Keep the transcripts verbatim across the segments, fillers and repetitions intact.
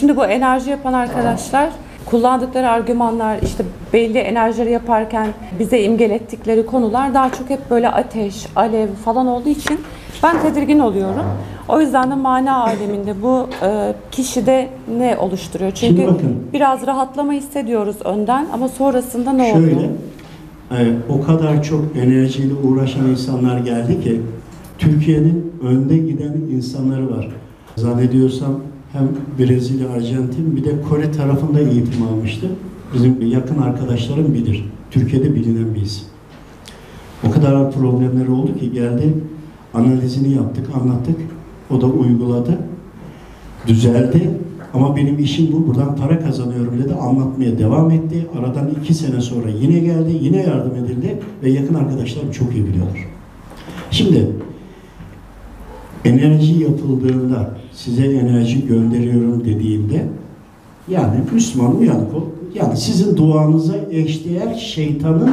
Şimdi bu enerji yapan arkadaşlar kullandıkları argümanlar, işte belli enerjileri yaparken bize imgelettikleri konular daha çok hep böyle ateş, alev falan olduğu için ben tedirgin oluyorum. O yüzden de mana aleminde bu e, kişide ne oluşturuyor? Çünkü bakın, biraz rahatlama hissediyoruz önden ama sonrasında ne şöyle, oldu? Şöyle, o kadar çok enerjiyle uğraşan insanlar geldi ki Türkiye'nin önde giden insanları var. Zannediyorsam hem Brezilya, Arjantin bir de Kore tarafında eğitim almıştı. Bizim yakın arkadaşlarım bilir. Türkiye'de bilinen bir isim. O kadar problemleri oldu ki geldi, analizini yaptık, anlattık. O da uyguladı. Düzeldi. Ama benim işim bu. Buradan para kazanıyorum dedi. Anlatmaya devam etti. Aradan iki sene sonra yine geldi. Yine yardım edildi. Ve yakın arkadaşlarım çok iyi biliyorlar. Şimdi enerji yapıldığında, size enerji gönderiyorum dediğinde, yani Müslüman uyanık ol. Yani sizin duanıza eşdeğer şeytanın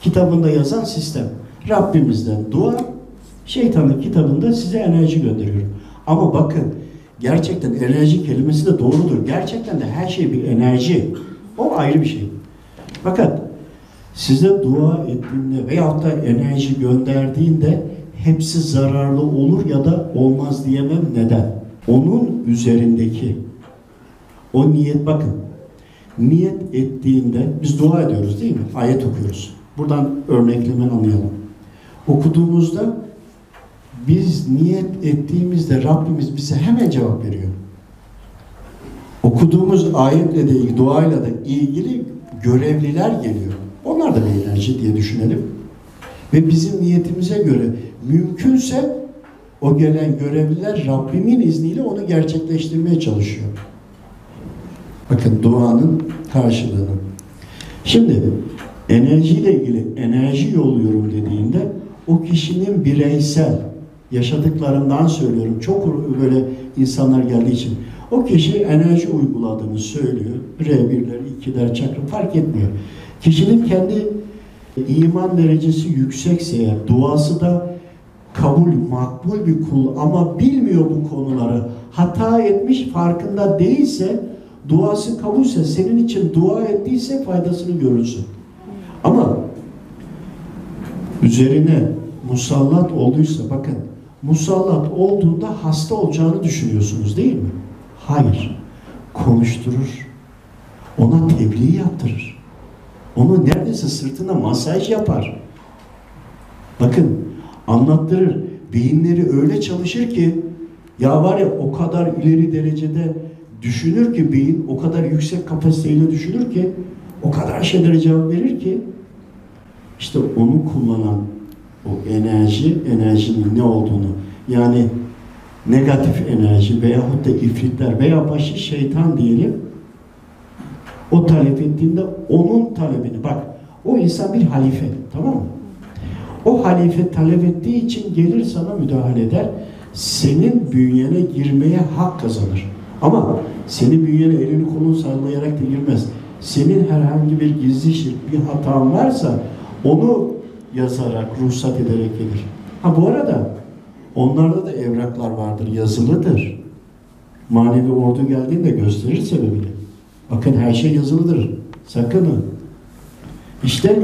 kitabında yazan sistem. Rabbimizden dua, şeytanın kitabında size enerji gönderiyorum. Ama bakın, gerçekten enerji kelimesi de doğrudur. Gerçekten de her şey bir enerji. O ayrı bir şey. Fakat size dua ettiğinde veyahut da enerji gönderdiğinde hepsi zararlı olur ya da olmaz diyemem. Neden? Onun üzerindeki o niyet, bakın, niyet ettiğinde biz dua ediyoruz değil mi? Ayet okuyoruz. Buradan örnekleme anlayalım. Okuduğumuzda biz niyet ettiğimizde Rabbimiz bize hemen cevap veriyor. Okuduğumuz ayetle de ilgili, duayla da ilgili görevliler geliyor. Onlar da bir enerji diye düşünelim. Ve bizim niyetimize göre mümkünse o gelen görevliler Rabbimin izniyle onu gerçekleştirmeye çalışıyor. Bakın duanın karşılığını. Şimdi enerjiyle ilgili enerji yolluyorum dediğinde o kişinin bireysel yaşadıklarından söylüyorum. Çok böyle insanlar geldiği için o kişi enerji uyguladığını söylüyor. R birler, ikiler, çakra fark etmiyor. Kişinin kendi iman derecesi yüksekse eğer, duası da kabul, makbul bir kul ama bilmiyor bu konuları, hata etmiş, farkında değilse, duası kabulse, senin için dua ettiyse faydasını görürsün. Ama üzerine musallat olduysa, bakın, musallat olduğunda hasta olacağını düşünüyorsunuz değil mi? Hayır. Konuşturur. Ona tebliğ yaptırır. Onu neredeyse sırtına masaj yapar. Bakın, anlattırır. Beyinleri öyle çalışır ki, ya var ya o kadar ileri derecede düşünür ki beyin, o kadar yüksek kapasiteyle düşünür ki, o kadar şeylere cevap verir ki, işte onu kullanan o enerji, enerjinin ne olduğunu, yani negatif enerji veyahut da ifritler veya başı şeytan diyelim, o talep ettiğinde onun talebini, bak o insan bir halife, tamam mı? O halife talep ettiği için gelir sana müdahale eder, senin bünyene girmeye hak kazanır. Ama senin bünyene elini kolunu sallayarak da girmez. Senin herhangi bir gizli şirk, bir hatan varsa onu yazarak, ruhsat ederek gelir. Ha bu arada onlarda da evraklar vardır, yazılıdır. Manevi ordu geldiğinde gösterir sebebini. Bakın her şey yazılıdır. Sakının. İşte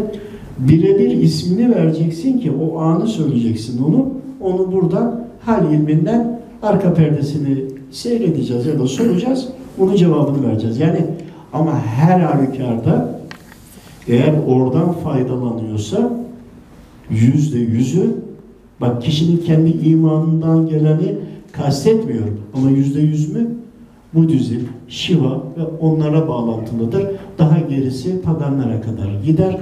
birebir ismini vereceksin ki o anı söyleyeceksin onu. Onu buradan hal ilminden arka perdesini seyredeceğiz ya da soracağız. Bunun cevabını vereceğiz. Yani ama her halükarda eğer oradan faydalanıyorsa yüzde yüzü, bak kişinin kendi imanından geleni kastetmiyorum ama yüzde yüz mü? Budizm, Şiva ve onlara bağlantılıdır. Daha gerisi paganlara kadar gider.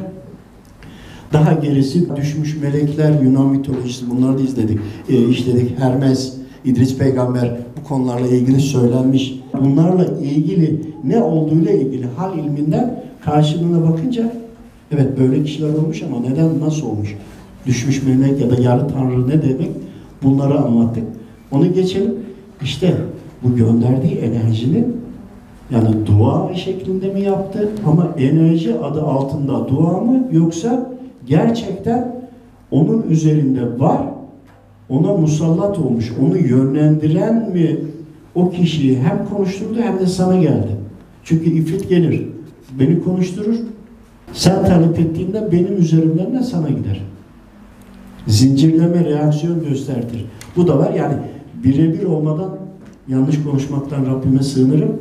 Daha gerisi düşmüş melekler, Yunan mitolojisi, bunları da izledik, e, işledik. Hermes, İdris peygamber bu konularla ilgili söylenmiş. Bunlarla ilgili ne olduğuyla ilgili hal ilminden karşılığına bakınca evet böyle kişiler olmuş ama neden, nasıl olmuş? Düşmüş melek ya da yarı tanrı ne demek? Bunları anlattık. Onu geçelim. İşte bu gönderdiği enerjinin, yani dua şeklinde mi yaptı ama enerji adı altında dua mı, yoksa gerçekten onun üzerinde var, ona musallat olmuş, onu yönlendiren mi o kişiyi hem konuşturdu hem de sana geldi. Çünkü ifrit gelir, beni konuşturur. Sen talep ettiğinde benim üzerimden de sana gider. Zincirleme reaksiyon gösterir. Bu da var yani, birebir olmadan yanlış konuşmaktan Rabbime sığınırım.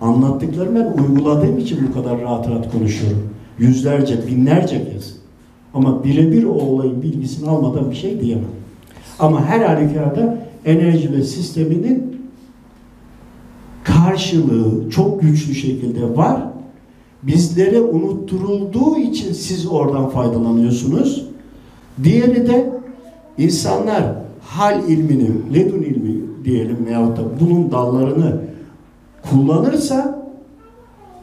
Anlattıklarımı ben uyguladığım için bu kadar rahat rahat konuşuyorum. Yüzlerce, binlerce kez. Ama birebir o olayın bilgisini almadan bir şey diyemem. Ama her halükarda enerji ve sisteminin karşılığı çok güçlü şekilde var. Bizlere unutturulduğu için siz oradan faydalanıyorsunuz. Diğeri de insanlar hal ilmini, ledun ilmi diyelim veyahut da bunun dallarını kullanırsa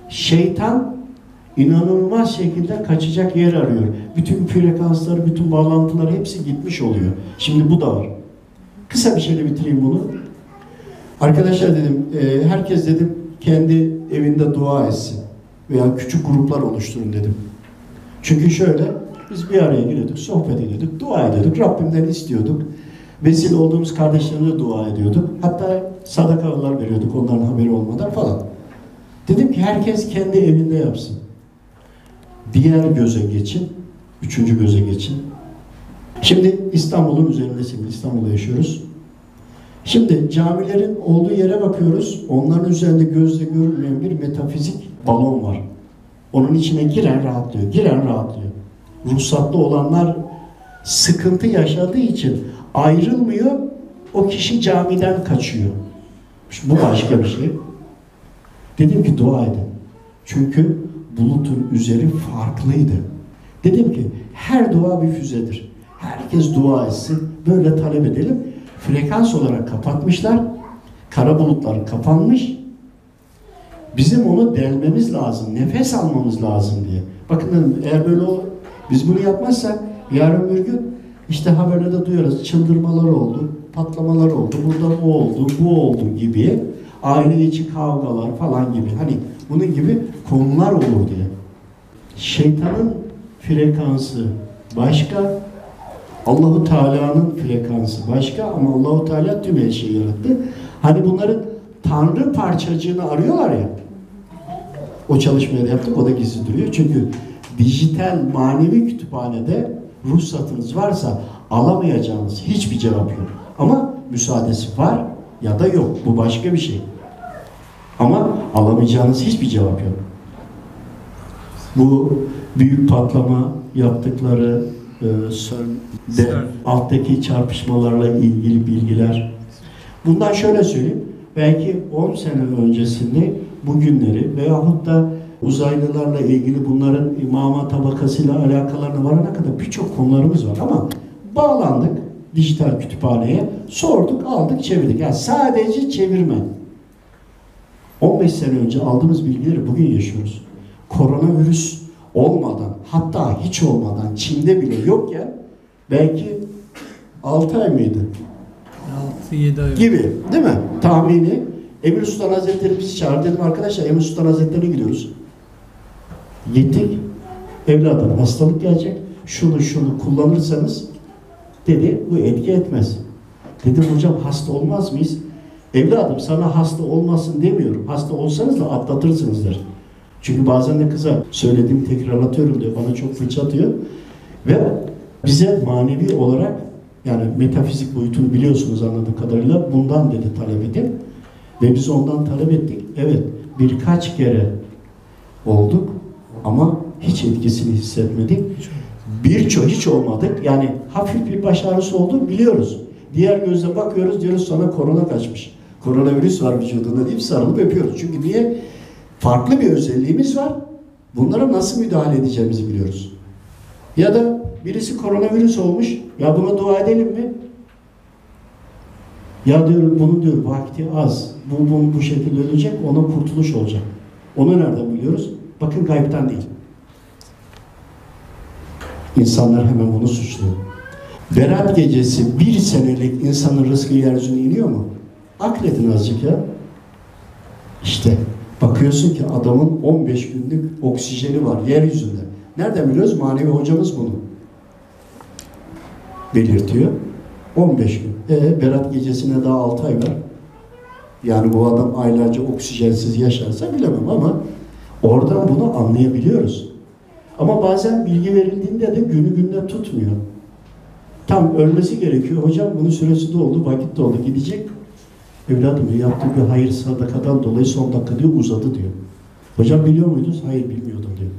şeytan inanılmaz şekilde kaçacak yer arıyor. Bütün frekanslar, bütün bağlantılar hepsi gitmiş oluyor. Şimdi bu da var. Kısa bir şeyle bitireyim bunu. Arkadaşlar dedim, herkes dedim kendi evinde dua etsin veya küçük gruplar oluşturun dedim. Çünkü şöyle, biz bir araya giriyorduk, sohbet ediyorduk, dua ediyorduk, Rabbimden istiyorduk. Vesile olduğumuz kardeşlerimize dua ediyorduk. Hatta sadakalar veriyorduk onların haberi olmadan falan. Dedim ki herkes kendi evinde yapsın. Diğer göze geçin, üçüncü göze geçin. Şimdi İstanbul'un üzerindesin, İstanbul'da yaşıyoruz. Şimdi camilerin olduğu yere bakıyoruz, onların üzerinde gözle görülmeyen bir metafizik balon var. Onun içine giren rahatlıyor, giren rahatlıyor. Ruhsatlı olanlar sıkıntı yaşadığı için ayrılmıyor, o kişi camiden kaçıyor. Bu başka bir şey. Dedim ki dua edin. Çünkü bulutun üzeri farklıydı. Dedim ki her dua bir füzedir. Herkes dua etsin, böyle talep edelim. Frekans olarak kapatmışlar, kara bulutlar kapanmış. Bizim onu delmemiz lazım, nefes almamız lazım diye. Bakın dedim, eğer böyle olur, biz bunu yapmazsak yarın bir gün işte haberlerde duyarız, çıldırmalar oldu, patlamalar oldu, burada o oldu, bu oldu gibi, aile içi kavgalar falan gibi, hani bunun gibi konular olur diye. Şeytanın frekansı başka, Allahu Teala'nın frekansı başka, ama Allahu Teala tüm her şeyi yarattı. Hani bunların Tanrı parçacığını arıyorlar ya. O çalışmayı da yaptık, o da gizli duruyor. Çünkü dijital manevi kütüphanede ruhsatınız varsa alamayacağınız hiçbir cevap yok. Ama müsaadesi var ya da yok. Bu başka bir şey. Ama alamayacağınız hiçbir cevap yok. Bu büyük patlama yaptıkları de, alttaki çarpışmalarla ilgili bilgiler. Bundan şöyle söyleyeyim. Belki on sene öncesini, bugünleri veyahut da uzaylılarla ilgili bunların imama tabakasıyla alakalarına varana kadar birçok konularımız var ama bağlandık dijital kütüphaneye, sorduk, aldık, çevirdik. Yani sadece çevirme. on beş sene önce aldığımız bilgileri bugün yaşıyoruz. Koronavirüs olmadan, hatta hiç olmadan, Çin'de bile yokken belki altı ay mıydı? altı yedi ay gibi, değil mi? Tahmini. Emir Sultan Hazretleri bizi çağırdı. Dedim arkadaşlar Emir Sultan Hazretleri'ne gidiyoruz. Gittik. Evladım hastalık gelecek. Şunu şunu kullanırsanız dedi bu etki etmez. Dedim hocam hasta olmaz mıyız? Evladım sana hasta olmasın demiyorum. Hasta olsanız da atlatırsınız der. Çünkü bazen de kıza söylediğimi tekrarlatıyorum diyor. Bana çok fırça atıyor. Ve bize manevi olarak yani metafizik boyutunu biliyorsunuz anladığım kadarıyla bundan dedi talep edin. Ve biz ondan talep ettik. Evet birkaç kere olduk ama hiç etkisini hissetmedik. Birçok hiç olmadık. Yani hafif bir baş ağrısı oldu biliyoruz. Diğer gözle bakıyoruz diyoruz sana korona kaçmış. Koronavirüs var vücudunda deyip sarılıp öpüyoruz. Çünkü niye? Farklı bir özelliğimiz var. Bunlara nasıl müdahale edeceğimizi biliyoruz. Ya da birisi koronavirüs olmuş. Ya buna dua edelim mi? Ya diyorum bunu diyor vakti az. Bu bunu bu şekilde ölecek, ona kurtuluş olacak. Onu nereden biliyoruz? Bakın gaybtan değil. İnsanlar hemen bunu suçluyor. Berat gecesi bir senelik insanın rızkı yeryüzüne iniyor mu? Akledin azıcık ya. İşte bakıyorsun ki adamın on beş günlük oksijeni var yeryüzünde. Nereden biliyoruz? Manevi hocamız bunu belirtiyor. on beş gün. E, Berat gecesine daha altı ay var. Yani bu adam aylarca oksijensiz yaşarsa bilemem ama oradan bunu anlayabiliyoruz. Ama bazen bilgi verildiğinde de günü gününe tutmuyor. Tam ölmesi gerekiyor. Hocam bunun süresi doldu, vakit doldu, gidecek. Evladım diyor, yaptığı bir hayır sadakadan dolayı son dakika diyor uzadı diyor. Hocam biliyor muydunuz? Hayır bilmiyordum diyor.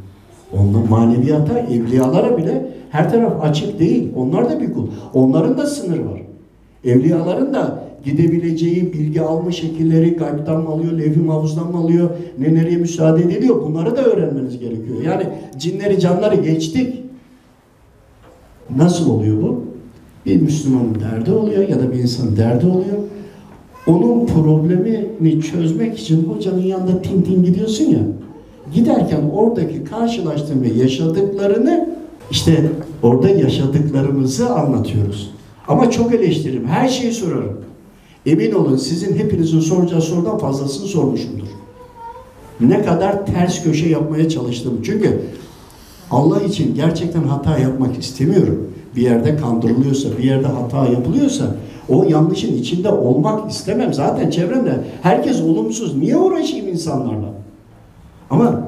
Onların maneviyata, evliyalara bile her taraf açık değil. Onlar da bir kul. Onların da sınır var. Evliyaların da gidebileceği bilgi alma şekilleri gaybdan mı alıyor, levh-i mahfuzdan mı alıyor, ne nereye müsaade ediliyor. Bunları da öğrenmeniz gerekiyor. Yani cinleri canları geçtik. Nasıl oluyor bu? Bir Müslümanın derdi oluyor ya da bir insanın derdi oluyor. Onun problemini çözmek için hocanın yanında tim tim gidiyorsun ya. Giderken oradaki karşılaştığın ve yaşadıklarını, işte orada yaşadıklarımızı anlatıyoruz. Ama çok eleştiririm, her şeyi sorarım. Emin olun sizin hepinizin soracağı sorudan fazlasını sormuşumdur. Ne kadar ters köşe yapmaya çalıştım. Çünkü Allah için gerçekten hata yapmak istemiyorum. Bir yerde kandırılıyorsa, bir yerde hata yapılıyorsa o yanlışın içinde olmak istemem. Zaten çevremde herkes olumsuz. Niye uğraşayım insanlarla? Ama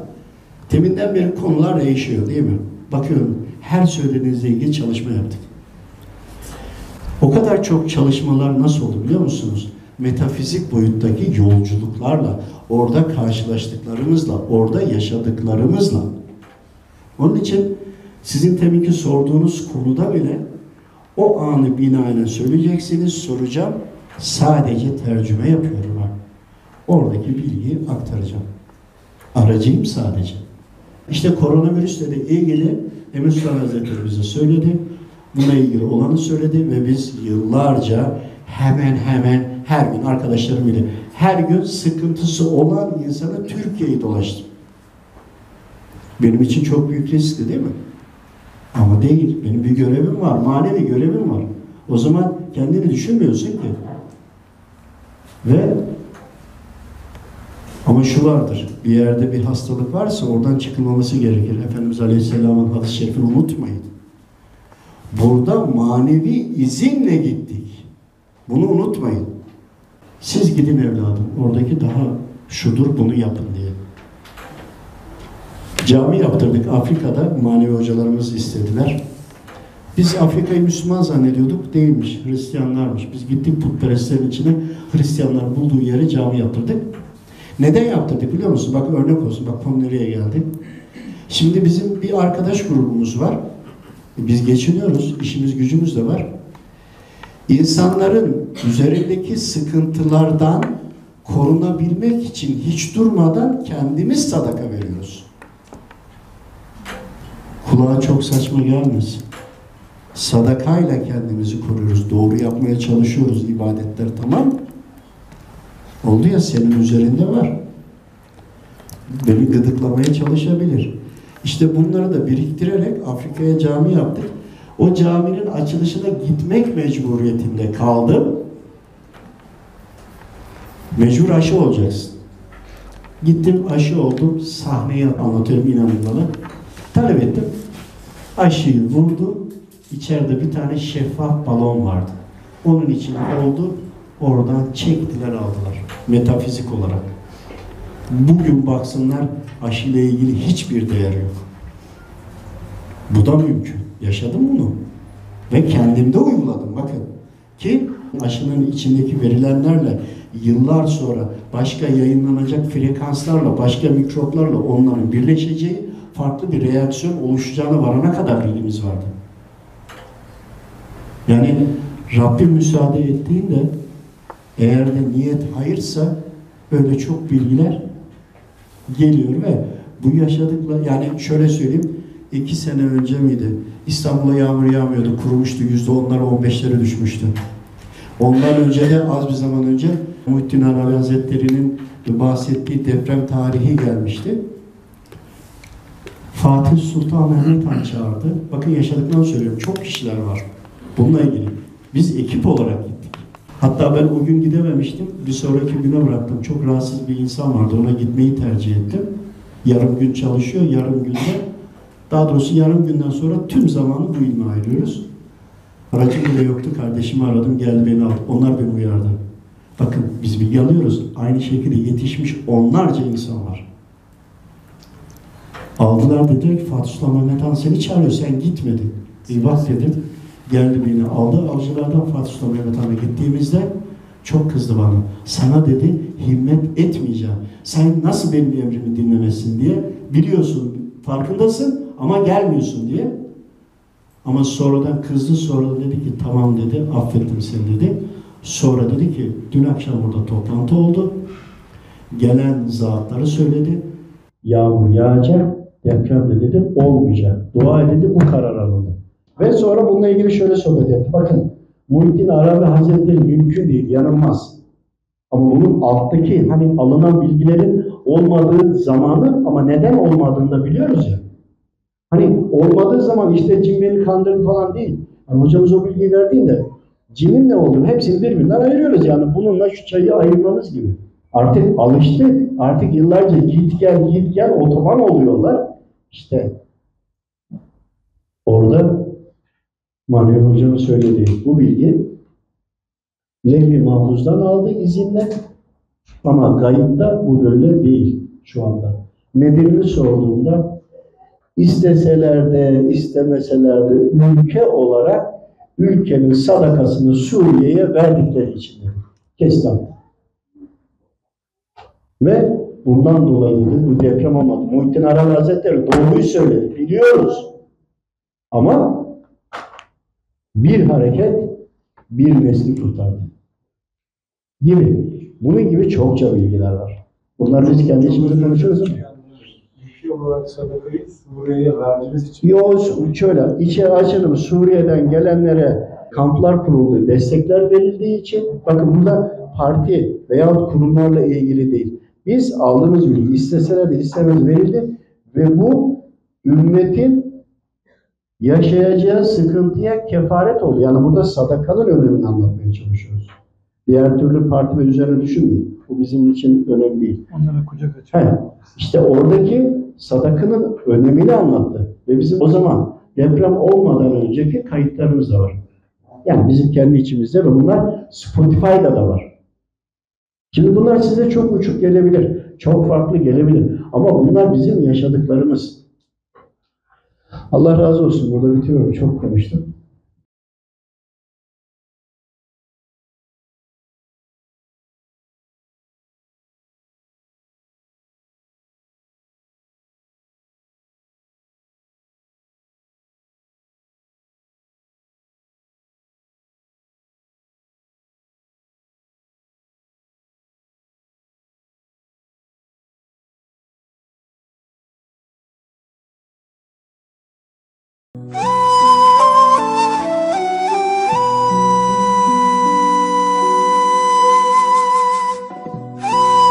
teminden beri konular değişiyor değil mi? Bakıyorum her söylediğinizle ilgili çalışma yaptık. O kadar çok çalışmalar nasıl oldu biliyor musunuz? Metafizik boyuttaki yolculuklarla, orada karşılaştıklarımızla, orada yaşadıklarımızla. Onun için sizin teminki sorduğunuz konuda bile o anı binaen söyleyeceksiniz, soracağım. Sadece tercüme yapıyorum ben. Oradaki bilgiyi aktaracağım. Aracıyım sadece. İşte koronavirüsle de ilgili Emir Sultan Hazretleri bize söyledi. Buna ilgili olanı söyledi ve biz yıllarca hemen hemen her gün arkadaşlarım ile her gün sıkıntısı olan insana Türkiye'yi dolaştım. Benim için çok büyük riskti değil mi? Ama değil. Benim bir görevim var. Manevi görevim var. O zaman kendini düşünmüyorsun ki. Ve ama şu vardır, bir yerde bir hastalık varsa oradan çıkılmaması gerekir. Efendimiz Aleyhisselam'ın hadis-i şerifini unutmayın. Burada manevi izinle gittik. Bunu unutmayın. Siz gidin evladım, oradaki daha şudur bunu yapın diye. Cami yaptırdık Afrika'da, manevi hocalarımız istediler. Biz Afrika'yı Müslüman zannediyorduk, değilmiş, Hristiyanlarmış. Biz gittik putperestlerin içine, Hristiyanlar bulduğu yere cami yaptırdık. Neden yaptırdık biliyor musun? Bak örnek olsun, bak konu nereye geldi. Şimdi bizim bir arkadaş grubumuz var. Biz geçiniyoruz, işimiz gücümüz de var. İnsanların üzerindeki sıkıntılardan korunabilmek için hiç durmadan kendimiz sadaka veriyoruz. Kulağa çok saçma gelmesin. Sadakayla kendimizi koruyoruz, doğru yapmaya çalışıyoruz ibadetler, tamam. Oldu ya, senin üzerinde var. Beni gıdıklamaya çalışabilir. İşte bunları da biriktirerek Afrika'ya cami yaptık. O caminin açılışına gitmek mecburiyetinde kaldım. Mecbur aşı olacaksın. Gittim, aşı oldum. Sahneyi anlatıyorum, inanın bana. Talep ettim. Aşıyı vurdu. İçeride bir tane şeffaf balon vardı. Onun içine oldu. Oradan çektiler, aldılar. Metafizik olarak. Bugün baksınlar aşıyla ilgili hiçbir değer yok. Bu da mümkün. Yaşadım bunu. Ve kendimde uyguladım bakın. Ki aşının içindeki verilenlerle yıllar sonra başka yayınlanacak frekanslarla, başka mikroplarla onların birleşeceği farklı bir reaksiyon oluşacağına varana kadar bilgimiz vardı. Yani Rabbim müsaade ettiğinde eğer de niyet hayırsa böyle çok bilgiler geliyor ve bu yaşadıkla, yani şöyle söyleyeyim, iki sene önce miydi? İstanbul'a yağmur yağmıyordu, kurumuştu, yüzde onlara on beşlere düşmüştü. Ondan önce de az bir zaman önce Muhittin Arabi Hazretleri'nin bahsettiği deprem tarihi gelmişti. Fatih Sultan Mehmet Han çağırdı. Bakın yaşadıklarını söylüyorum, çok kişiler var bununla ilgili. Biz ekip olarak gittik. Hatta ben o gün gidememiştim. Bir sonraki güne bıraktım. Çok rahatsız bir insan vardı. Ona gitmeyi tercih ettim. Yarım gün çalışıyor. Yarım günde, daha doğrusu yarım günden sonra tüm zamanı bu ilme ayırıyoruz. Aracım bile yoktu. Kardeşimi aradım. Geldi beni aldı. Onlar beni uyardı. Bakın biz bilgi alıyoruz. Aynı şekilde yetişmiş onlarca insan var. Aldılar, dediler ki Fatih Sultan Mehmet Han seni çağırıyor, sen gitmedin. İbaz dedim. Geldi beni aldı. Avcılardan Fatih Sultan Mehmet Han'a gittiğimizde çok kızdı bana. Sana dedi himmet etmeyeceğim. Sen nasıl benim emrimi dinlemezsin diye. Biliyorsun, farkındasın ama gelmiyorsun diye. Ama sonradan kızdı. Sonra dedi ki tamam dedi, affettim seni dedi. Sonra dedi ki dün akşam burada toplantı oldu. Gelen zatları söyledi. Yağmur yağacak, deprem de dedi olmayacak. Dua edildi, bu karar alındı. Ve sonra bununla ilgili şöyle sohbet yaptı. Bakın Muhyiddin Arabi Hazretleri mümkün değil, yanılmaz. Ama bunun alttaki hani alınan bilgilerin olmadığı zamanı ama neden olmadığını da biliyoruz ya. Hani olmadığı zaman işte cin beni kandırdı falan değil. Yani hocamız o bilgiyi verdiğinde cinin ne olduğunu hepsini birbirinden ayırıyoruz. Yani bununla şu çayı ayırmanız gibi. Artık alıştık. Artık yıllarca git gel git gel otoban oluyorlar. İşte orada Manevi Hoca'nın söylediği bu bilgi Levh-i Mahfuz'dan aldı izinle ama kayıtta bu böyle değil şu anda. Nedenini sorduğunda isteseler de istemeseler de ülke olarak ülkenin sadakasını Suriye'ye verdikleri için kesinlikle. Ve bundan dolayı bu deprem olmadı. Muhyiddin Arabi Hazretleri doğruyu söyledi. Biliyoruz. Ama bir hareket bir nesli kurtardı. Gibi. Bunun gibi çokça bilgiler var. Bunlar biz kendi içimizde konuşuyoruz mu? Ülke olarak sadakayı Suriye'ye verdiğimiz için. Yok şöyle. İçeri açılım Suriye'den gelenlere kamplar kuruldu. Destekler verildiği için. Bakın burada parti veyahut kurumlarla ilgili değil. Biz aldığımız bilgi isteseler de istemez verildi ve bu ümmetin yaşayacağı sıkıntıya kefaret oldu. Yani burada sadakanın önemini anlatmaya çalışıyoruz. Diğer türlü parti ve üzerine düşünmeyin. Bu bizim için önemli değil. Onlara kucak açalım. İşte oradaki sadakanın önemini anlattı. Ve bizim o zaman deprem olmadan önceki kayıtlarımız da var. Yani bizim kendi içimizde ve bunlar Spotify'da da var. Şimdi bunlar size çok uçuk gelebilir, çok farklı gelebilir. Ama bunlar bizim yaşadıklarımız. Allah razı olsun. Burada bitiyorum. Çok konuştum.